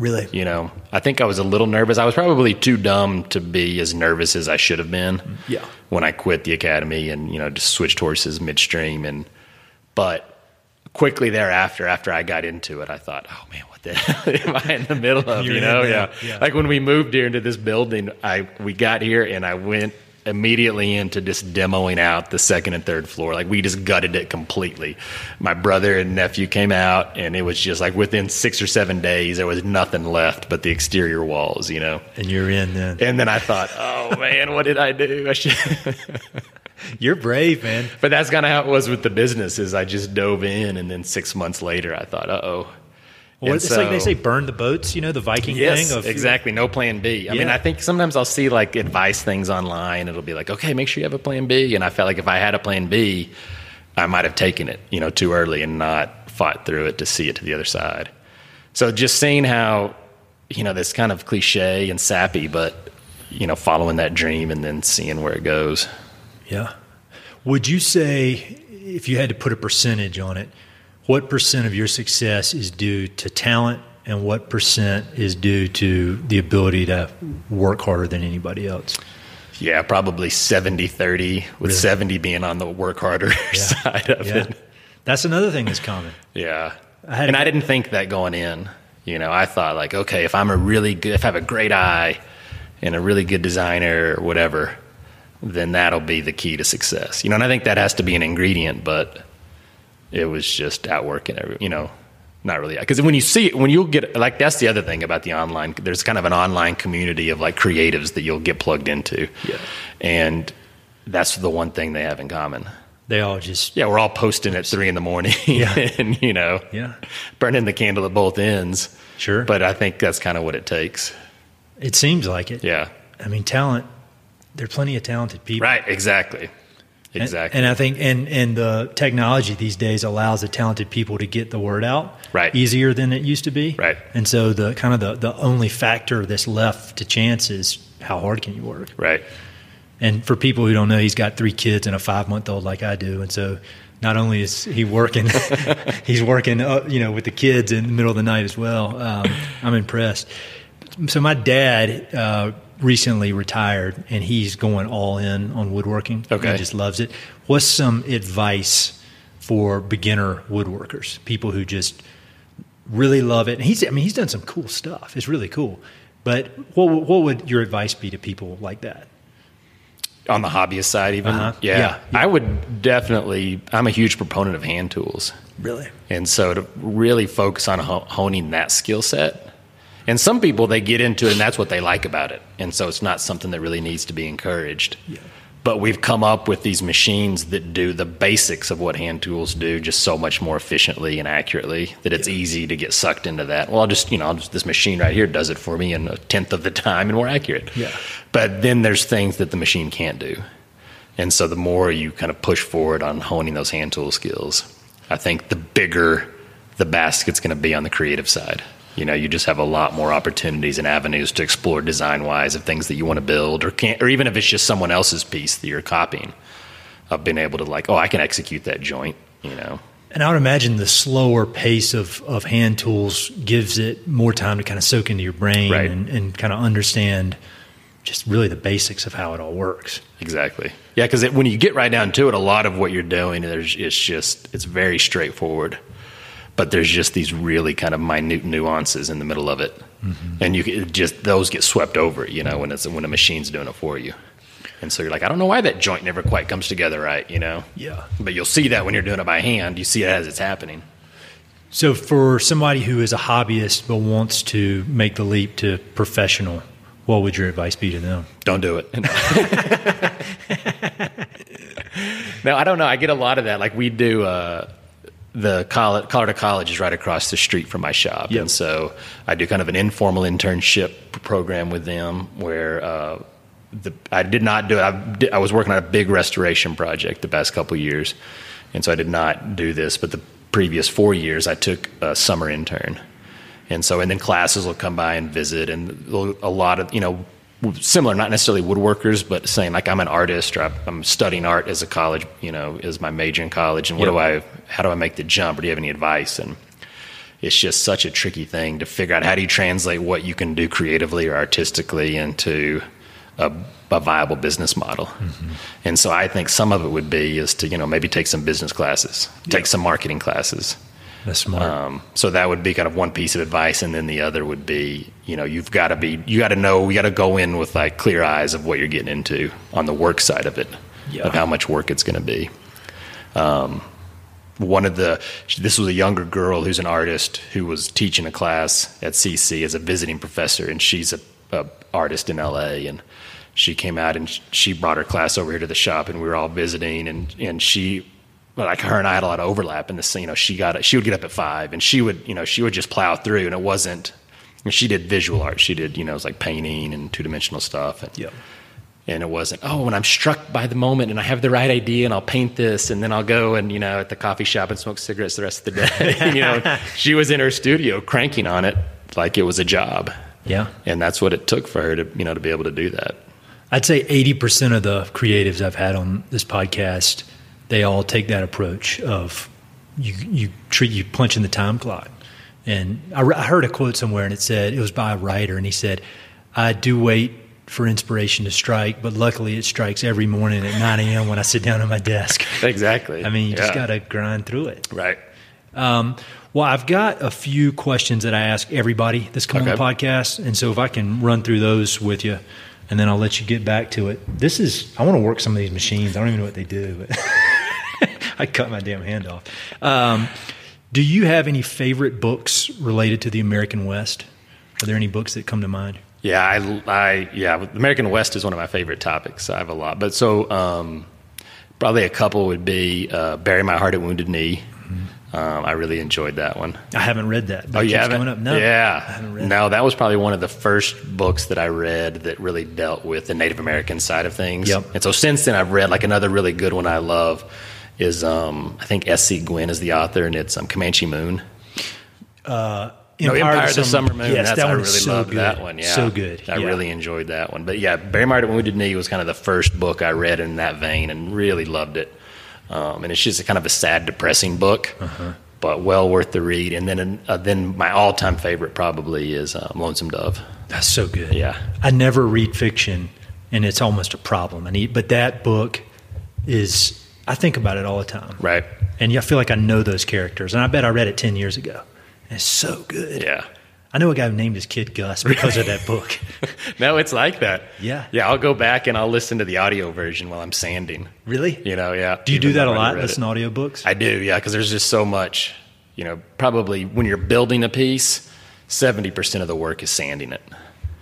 Really? You know, I think I was a little nervous. I was probably too dumb to be as nervous as I should have been. Yeah. When I quit the academy and, you know, just switched horses midstream. And, but quickly thereafter, after I got into it, I thought, oh man, what the hell am I in the middle of? You're you know? Yeah. yeah. Like when we moved here into this building, I, we got here and I went immediately into just demoing out the second and third floor. Like we just gutted it completely. My brother and nephew came out and it was just like within six or seven days, there was nothing left but the exterior walls, you know? And you're in then. And then I thought, oh man, what did I do? I should... You're brave, man. But that's kind of how it was with the business, is I just dove in. And then six months later I thought, uh-oh. Well, it's so, like they say, burn the boats, you know, the Viking yes, thing. Yes, exactly. No plan B. I yeah. mean, I think sometimes I'll see like advice things online. It'll be like, okay, make sure you have a plan B. And I felt like if I had a plan B, I might have taken it, you know, too early and not fought through it to see it to the other side. So just seeing how, you know, this kind of cliche and sappy, but, you know, following that dream and then seeing where it goes. Yeah. Would you say, if you had to put a percentage on it, what percent of your success is due to talent and what percent is due to the ability to work harder than anybody else? Yeah, probably seventy thirty, with really? seventy being on the work harder yeah. side of yeah. it. That's another thing that's common. yeah. I and I didn't think that going in. You know, I thought like, okay, if I'm a really good, if I have a great eye and a really good designer or whatever, then that'll be the key to success. You know, and I think that has to be an ingredient, but... it was just outworking every, you know, not really. Because when you see, when you'll get, like, that's the other thing about the online, there's kind of an online community of like creatives that you'll get plugged into. Yeah. And that's the one thing they have in common. They all just. Yeah, we're all posting at three in the morning yeah. and, you know, yeah. burning the candle at both ends. Sure. But I think that's kind of what it takes. It seems like it. Yeah. I mean, talent, there are plenty of talented people. Right, exactly. Exactly. And, and I think and, and the technology these days allows the talented people to get the word out right. easier than it used to be. Right. And so the kind of the, the only factor that's left to chance is how hard can you work. Right. And for people who don't know, he's got three kids and a five-month-old like I do. And so not only is he working, he's working uh, you know, with the kids in the middle of the night as well. Um, I'm impressed. So my dad uh, – recently retired, and he's going all in on woodworking. Okay. He just loves it. What's some advice for beginner woodworkers, people who just really love it? And he's, I mean, he's done some cool stuff. It's really cool. But what, what would your advice be to people like that? On the hobbyist side, even? Uh-huh. Yeah. Yeah, yeah. I would definitely, I'm a huge proponent of hand tools. Really? And so to really focus on honing that skill set. And some people, they get into it, and that's what they like about it. And so it's not something that really needs to be encouraged. Yeah. But we've come up with these machines that do the basics of what hand tools do just so much more efficiently and accurately that it's yeah. easy to get sucked into that. Well, I'll just, you know, I'll just, this machine right here does it for me in a tenth of the time and we're accurate. Yeah. But then there's things that the machine can't do. And so the more you kind of push forward on honing those hand tool skills, I think the bigger the basket's going to be on the creative side. You know, you just have a lot more opportunities and avenues to explore design-wise of things that you want to build or can't, or even if it's just someone else's piece that you're copying, of being able to like, oh, I can execute that joint, you know. And I would imagine the slower pace of, of hand tools gives it more time to kind of soak into your brain right. and, and kind of understand just really the basics of how it all works. Exactly. Yeah, because when you get right down to it, a lot of what you're doing, there's, it's just, it's very straightforward. but there's just these really kind of minute nuances in the middle of it. Mm-hmm. And you just, those get swept over, you know, when it's, when a machine's doing it for you. And so you're like, I don't know why that joint never quite comes together right, you know? Yeah. But you'll see that when you're doing it by hand. You see it as it's happening. So for somebody who is a hobbyist but wants to make the leap to professional, what would your advice be to them? Don't do it. No, I don't know. I get a lot of that. Like we do, uh, the college, Colorado College is right across the street from my shop. Yep. And so I do kind of an informal internship program with them where uh, – The, I did not do it. I, did, I was working on a big restoration project the past couple of years, and so I did not do this. But the previous four years, I took a summer intern, and so and then classes will come by and visit, and a lot of you know similar, not necessarily woodworkers, but saying like I'm an artist or I'm studying art as a college, you know, as my major in college, and what yep. do I? How do I make the jump? Or do you have any advice? And it's just such a tricky thing to figure out. How do you translate what you can do creatively or artistically into A, a viable business model. Mm-hmm. And so I think some of it would be is to, you know, maybe take some business classes, yeah. take some marketing classes. That's smart. Um, so that would be kind of one piece of advice. And then the other would be, you know, you've got to be, you got to know, you got to go in with like clear eyes of what you're getting into on the work side of it, yeah. of how much work it's going to be. Um, one of the, this was a younger girl who's an artist who was teaching a class at C C as a visiting professor. And she's a, a artist in L A, and she came out and she brought her class over here to the shop, and we were all visiting. And, and she, like her and I had a lot of overlap in this thing. You know, she got she would get up at five, and she would, you know, she would just plow through. And it wasn't, she did visual art. She did, you know, it was like painting and two dimensional stuff. And, yeah. and it wasn't, oh, when I'm struck by the moment and I have the right idea and I'll paint this and then I'll go and, you know, at the coffee shop and smoke cigarettes the rest of the day. You know, she was in her studio cranking on it like it was a job. Yeah. And that's what it took for her to, you know, to be able to do that. I'd say eighty percent of the creatives I've had on this podcast, they all take that approach of you you treat you punch in the time clock. And I, I heard a quote somewhere, and it said, it was by a writer, and he said, I do wait for inspiration to strike, but luckily it strikes every morning at nine a.m. when I sit down at my desk. Exactly. I mean, you yeah. just got to grind through it. Right. Um, well, I've got a few questions that I ask everybody that's come okay. on the podcast, and so if I can run through those with you. And then I'll let you get back to it. This is, I want to work some of these machines. I don't even know what they do, but I cut my damn hand off. Um, do you have any favorite books related to the American West? Are there any books that come to mind? Yeah, I, I yeah, the American West is one of my favorite topics. I have a lot. But so um, probably a couple would be uh, Bury My Heart at Wounded Knee. Um, I really enjoyed that one. I haven't read that. But oh, you haven't? Coming up. No, yeah. I haven't read no, that. that was probably one of the first books that I read that really dealt with the Native American side of things. Yep. And so since then I've read, like another really good one I love is, um, I think S C Gwynn is the author, and it's um, Comanche Moon. Uh, Empire, no, Empire of the Summer, Summer Moon. Yes, That's, that I really so loved good. that one. Yeah, so good. Yeah. I really enjoyed that one. But yeah, Bury My Heart at Wounded Knee was kind of the first book I read in that vein and really loved it. Um, and it's just a kind of a sad, depressing book, uh-huh. but well worth the read. And then, uh, then my all-time favorite probably is um, Lonesome Dove. That's so good. Yeah, I never read fiction, and it's almost a problem. I need, but that book is, I think about it all the time. Right. And I feel like I know those characters, and I bet I read it ten years ago. And it's so good. Yeah. I know a guy who named his kid Gus because of that book. No, it's like that. Yeah. Yeah, I'll go back and I'll listen to the audio version while I'm sanding. Really? You know, yeah. Do you do that a lot, listen to audio books? I do, yeah, because there's just so much. You know, probably when you're building a piece, seventy percent of the work is sanding it.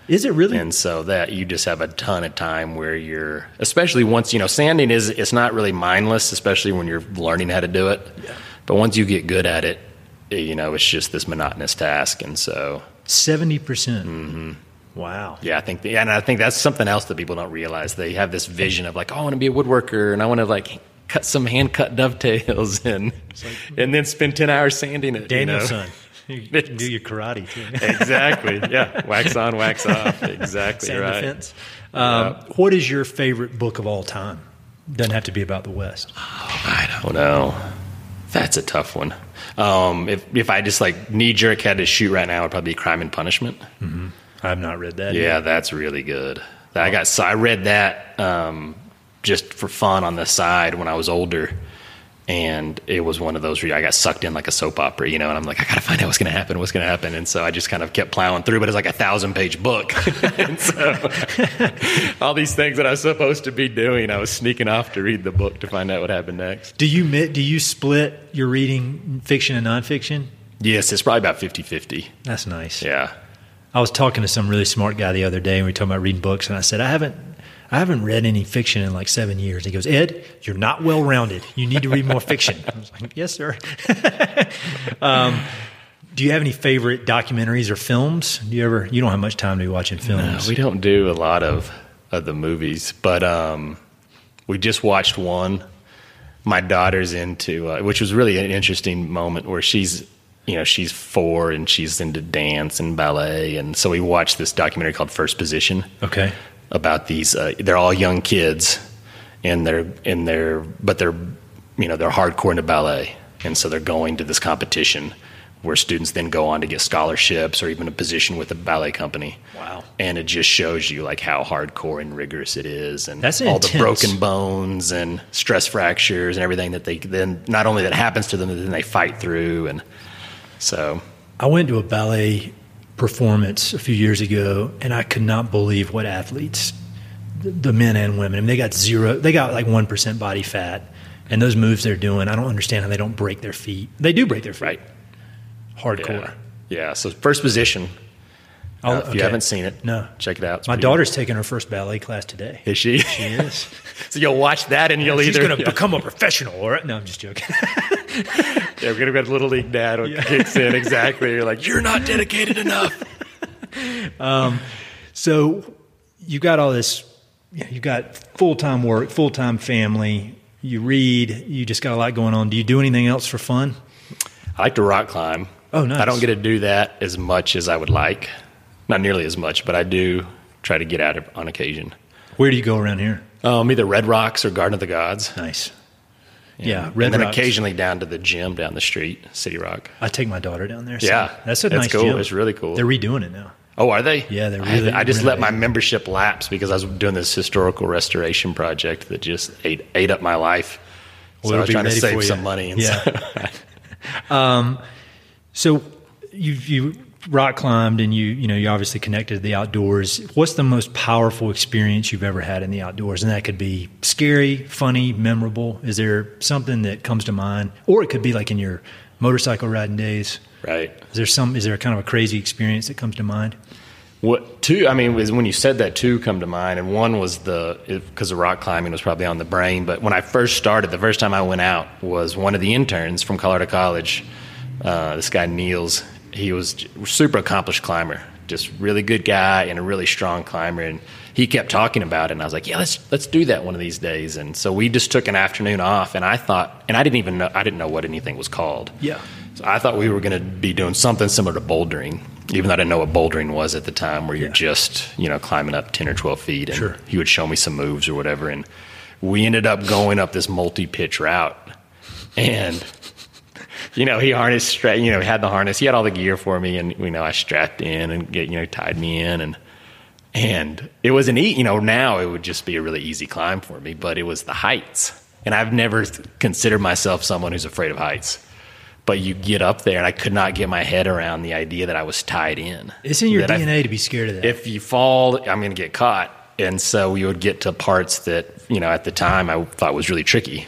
Is it really? And so that you just have a ton of time where you're, especially once, you know, sanding is, it's not really mindless, especially when you're learning how to do it. Yeah. But once you get good at it, you know, it's just this monotonous task. And so seventy percent. Mm-hmm. Wow. Yeah. I think, the, and I think that's something else that people don't realize. They have this vision of like, oh, I want to be a woodworker and I want to like cut some hand cut dovetails and, like, and then spend ten hours sanding it. Danielson. You know? You can do your karate too. Exactly. Yeah. Wax on, wax off. Exactly. Sand right. Defense. Um, yeah. What is your favorite book of all time? Doesn't have to be about the West. Oh, I don't know. That's a tough one. Um, if if I just like knee jerk had to shoot right now, it would probably be Crime and Punishment. Mm-hmm. I've not read that. Yeah, yet. That's really good. I got so I read that um, just for fun on the side when I was older, And it was one of those where I got sucked in like a soap opera, you know, and I'm like, I got to find out what's going to happen, what's going to happen. And so I just kind of kept plowing through, but it's like a thousand page book. And so all these things that I was supposed to be doing, I was sneaking off to read the book to find out what happened next. Do you do you split your reading fiction and nonfiction? Yes, it's probably about fifty-fifty. That's nice. Yeah. I was talking to some really smart guy the other day, and we were talking about reading books, and I said, I haven't I haven't read any fiction in like seven years. He goes, Ed, you're not well-rounded. You need to read more fiction. I was like, yes, sir. um, do you have any favorite documentaries or films? Do you ever? You don't have much time to be watching films. No, we don't do a lot of, of the movies, but um, we just watched one. My daughter's into, uh, which was really an interesting moment where she's, you know, she's four and she's into dance and ballet. And so we watched this documentary called First Position. Okay. About these, uh, they're all young kids, and they're in their, but they're, you know, they're hardcore into ballet, and so they're going to this competition where students then go on to get scholarships or even a position with a ballet company. Wow! And it just shows you like how hardcore and rigorous it is, and that's all intense. The broken bones and stress fractures and everything that they then not only that happens to them, but then they fight through. And so, I went to a ballet performance a few years ago, and I could not believe what athletes, the, the men and women, I mean, they got zero, they got like one percent body fat, and those moves they're doing, I don't understand how they don't break their feet. They do break their feet. Right. Hardcore. Yeah, yeah. So First Position. Oh, uh, if okay. you haven't seen it, no, check it out. It's my daughter's cool. Taking her first ballet class today. Is she? She is. So you'll watch that, and you'll she's either she's going to yeah. become a professional, or right? No, I'm just joking. Yeah, we're going to get Little League Dad when yeah. kicks in. Exactly. You're like, you're not dedicated enough. um, so you got all this. You know, you got full time work, full time family. You read. You just got a lot going on. Do you do anything else for fun? I like to rock climb. Oh, nice. I don't get to do that as much as I would like. Not nearly as much, but I do try to get out of, on occasion. Where do you go around here? Um, either Red Rocks or Garden of the Gods. Nice. And, yeah, Red Rocks. And then Rocks. Occasionally down to the gym down the street, City Rock. I take my daughter down there. So yeah. That's a that's nice cool. gym. It's really cool. They're redoing it now. Oh, are they? Yeah, they're really I, I just renovated. Let my membership lapse because I was doing this historical restoration project that just ate, ate up my life. Well, so I was trying to save some money. And yeah. So, um, so you... you rock climbed, and you you know you obviously connected to the outdoors. What's the most powerful experience you've ever had in the outdoors? And that could be scary, funny, memorable. Is there something that comes to mind? Or it could be like in your motorcycle riding days. Right. Is there some? Is there kind of a crazy experience that comes to mind? What two? I mean, when you said that, two come to mind, and one was the because the rock climbing was probably on the brain. But when I first started, the first time I went out was one of the interns from Colorado College. Uh, this guy Niels. He was a super accomplished climber, just really good guy and a really strong climber. And he kept talking about it, and I was like, yeah, let's let's do that one of these days. And so we just took an afternoon off, and I thought, and I didn't even know, I didn't know what anything was called. Yeah. So I thought we were going to be doing something similar to bouldering, even though I didn't know what bouldering was at the time, where you're yeah. just, you know, climbing up ten or twelve feet. And sure. He would show me some moves or whatever. And we ended up going up this multi-pitch route. And... you know, he harnessed, stra- you know, had the harness. He had all the gear for me, and, you know, I strapped in and, get, you know, tied me in. And and it was an, e- you know, now it would just be a really easy climb for me, but it was the heights. And I've never considered myself someone who's afraid of heights. But you get up there, and I could not get my head around the idea that I was tied in. It's in your that D N A I, to be scared of that. If you fall, I'm going to get caught. And so we would get to parts that, you know, at the time I thought was really tricky.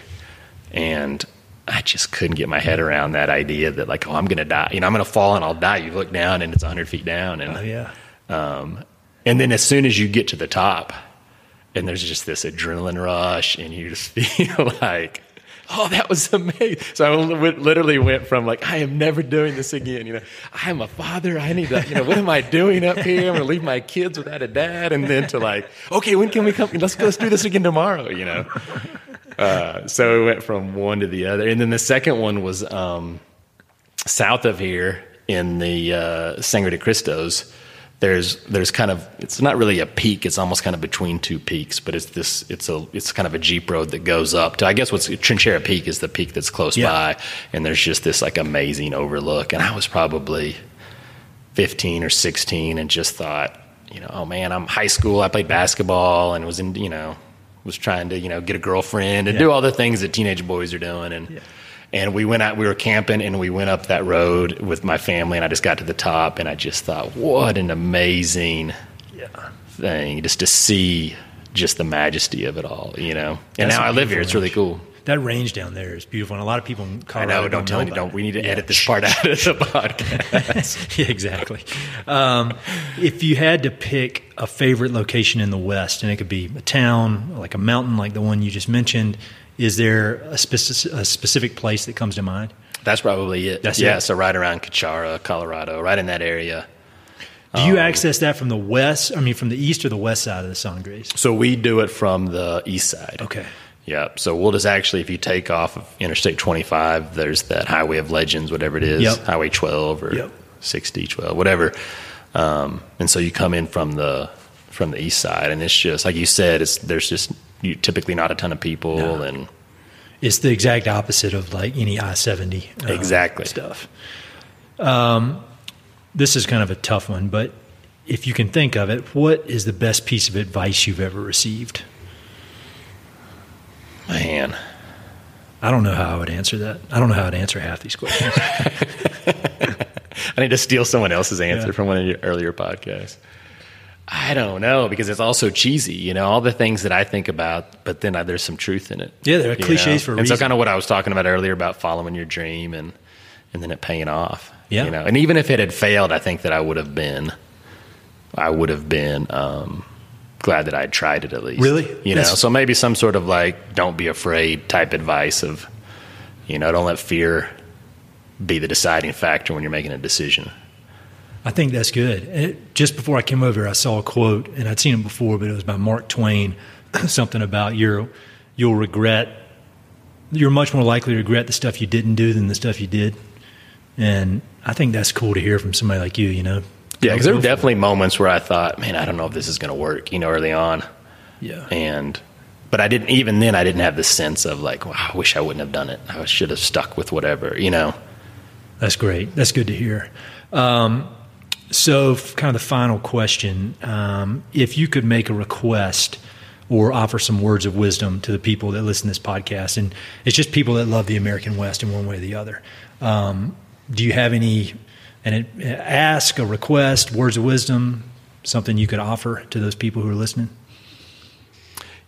And... I just couldn't get my head around that idea that like, oh, I'm going to die. You know, I'm going to fall and I'll die. You look down and it's one hundred feet down. And, oh, yeah. Um, and then as soon as you get to the top, and there's just this adrenaline rush, and you just feel like, oh, that was amazing. So I literally went from like, I am never doing this again. You know, I'm a father. I need to, you know, what am I doing up here? I'm going to leave my kids without a dad. And then to like, okay, when can we come? Let's, let's do this again tomorrow, you know. Uh, so it went from one to the other. And then the second one was um, south of here in the uh, Sangre de Cristos. There's there's kind of, it's not really a peak. It's almost kind of between two peaks, but it's this it's a it's kind of a jeep road that goes up to, I guess what's Trinchera Peak is the peak that's close yeah. by. And there's just this like amazing overlook. And I was probably fifteen or sixteen and just thought, you know, oh man, I'm high school. I played basketball and was in, you know. was trying to, you know, get a girlfriend and yeah. do all the things that teenage boys are doing. And yeah. and we went out, we were camping, and we went up that road with my family, and I just got to the top, and I just thought, what an amazing yeah. thing, just to see just the majesty of it all, you know. And That's now I live here. It's really cool. That range down there is beautiful, and a lot of people in Colorado I know, don't, don't tell me. Don't. It. We need to yeah. edit this part out of the podcast. yeah, exactly. Um, if you had to pick a favorite location in the West, and it could be a town, like a mountain, like the one you just mentioned, is there a, speci- a specific place that comes to mind? That's probably it. That's yeah, it? So right around Kachara, Colorado, right in that area. Do you um, access that from the west? I mean, from the east or the west side of the Sangres? So we do it from the east side. Okay. Yeah, so we'll just actually, if you take off of Interstate twenty-five, there's that Highway of Legends, whatever it is, yep. Highway twelve or yep. sixty, twelve, whatever. Um, and so you come in from the from the east side, and it's just like you said, it's there's just you, typically not a ton of people, no. and it's the exact opposite of like any I seventy um, exactly stuff. Um, this is kind of a tough one, but if you can think of it, what is the best piece of advice you've ever received? Man, I don't know how I would answer that. I don't know how I'd answer half these questions. I need to steal someone else's answer yeah. from one of your earlier podcasts. I don't know, because it's also cheesy, you know, all the things that I think about, but then I, there's some truth in it. Yeah, there are cliches know? for a and reason. And so kind of what I was talking about earlier about following your dream and, and then it paying off. Yeah. You know? And even if it had failed, I think that I would have been, I would have been... Um, glad that I tried it at least. Really? You know, That's- so maybe some sort of like, don't be afraid type advice of, you know, don't let fear be the deciding factor when you're making a decision. I think that's good. It, just before I came over, I saw a quote, and I'd seen it before, but it was by Mark Twain, something about your, you'll regret, you're much more likely to regret the stuff you didn't do than the stuff you did. And I think that's cool to hear from somebody like you, you know? Yeah, because there were definitely moments where I thought, man, I don't know if this is going to work, you know, early on. Yeah. And, but I didn't, even then, I didn't have the sense of like, wow, I wish I wouldn't have done it. I should have stuck with whatever, you know. That's great. That's good to hear. Um, so kind of the final question, um, if you could make a request or offer some words of wisdom to the people that listen to this podcast, and it's just people that love the American West in one way or the other, um, do you have any... And it, ask, a request, words of wisdom, something you could offer to those people who are listening?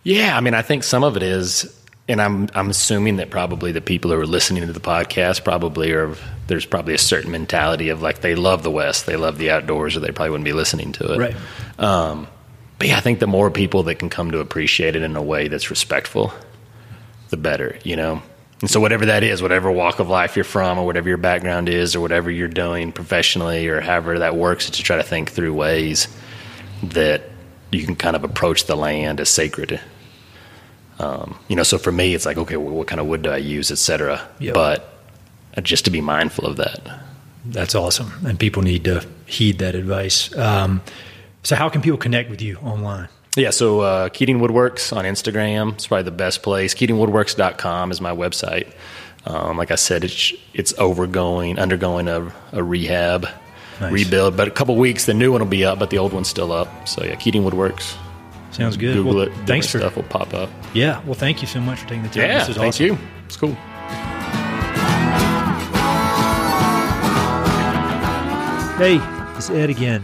Yeah, I mean, I think some of it is, and I'm I'm assuming that probably the people who are listening to the podcast probably are, there's probably a certain mentality of like they love the West, they love the outdoors, or they probably wouldn't be listening to it. Right. Um, but yeah, I think the more people that can come to appreciate it in a way that's respectful, the better, you know? And so whatever that is, whatever walk of life you're from or whatever your background is or whatever you're doing professionally or however that works, to try to think through ways that you can kind of approach the land as sacred. Um, you know, so for me, it's like, okay, well, what kind of wood do I use, et cetera. Yep. But just to be mindful of that. That's awesome. And people need to heed that advice. Um, so how can people connect with you online? Yeah, so uh, Keating Woodworks on Instagram is probably the best place. Keating Woodworks dot com is my website. Um, like I said, it's it's overgoing, undergoing a, a rehab, nice. rebuild. But a couple weeks, the new one will be up, but the old one's still up. So yeah, Keating Woodworks. Sounds good. Google well, it. Different thanks for stuff will pop up. Yeah. Well, thank you so much for taking the time. Yeah, this was thank awesome. you. It's cool. Hey, it's Ed again.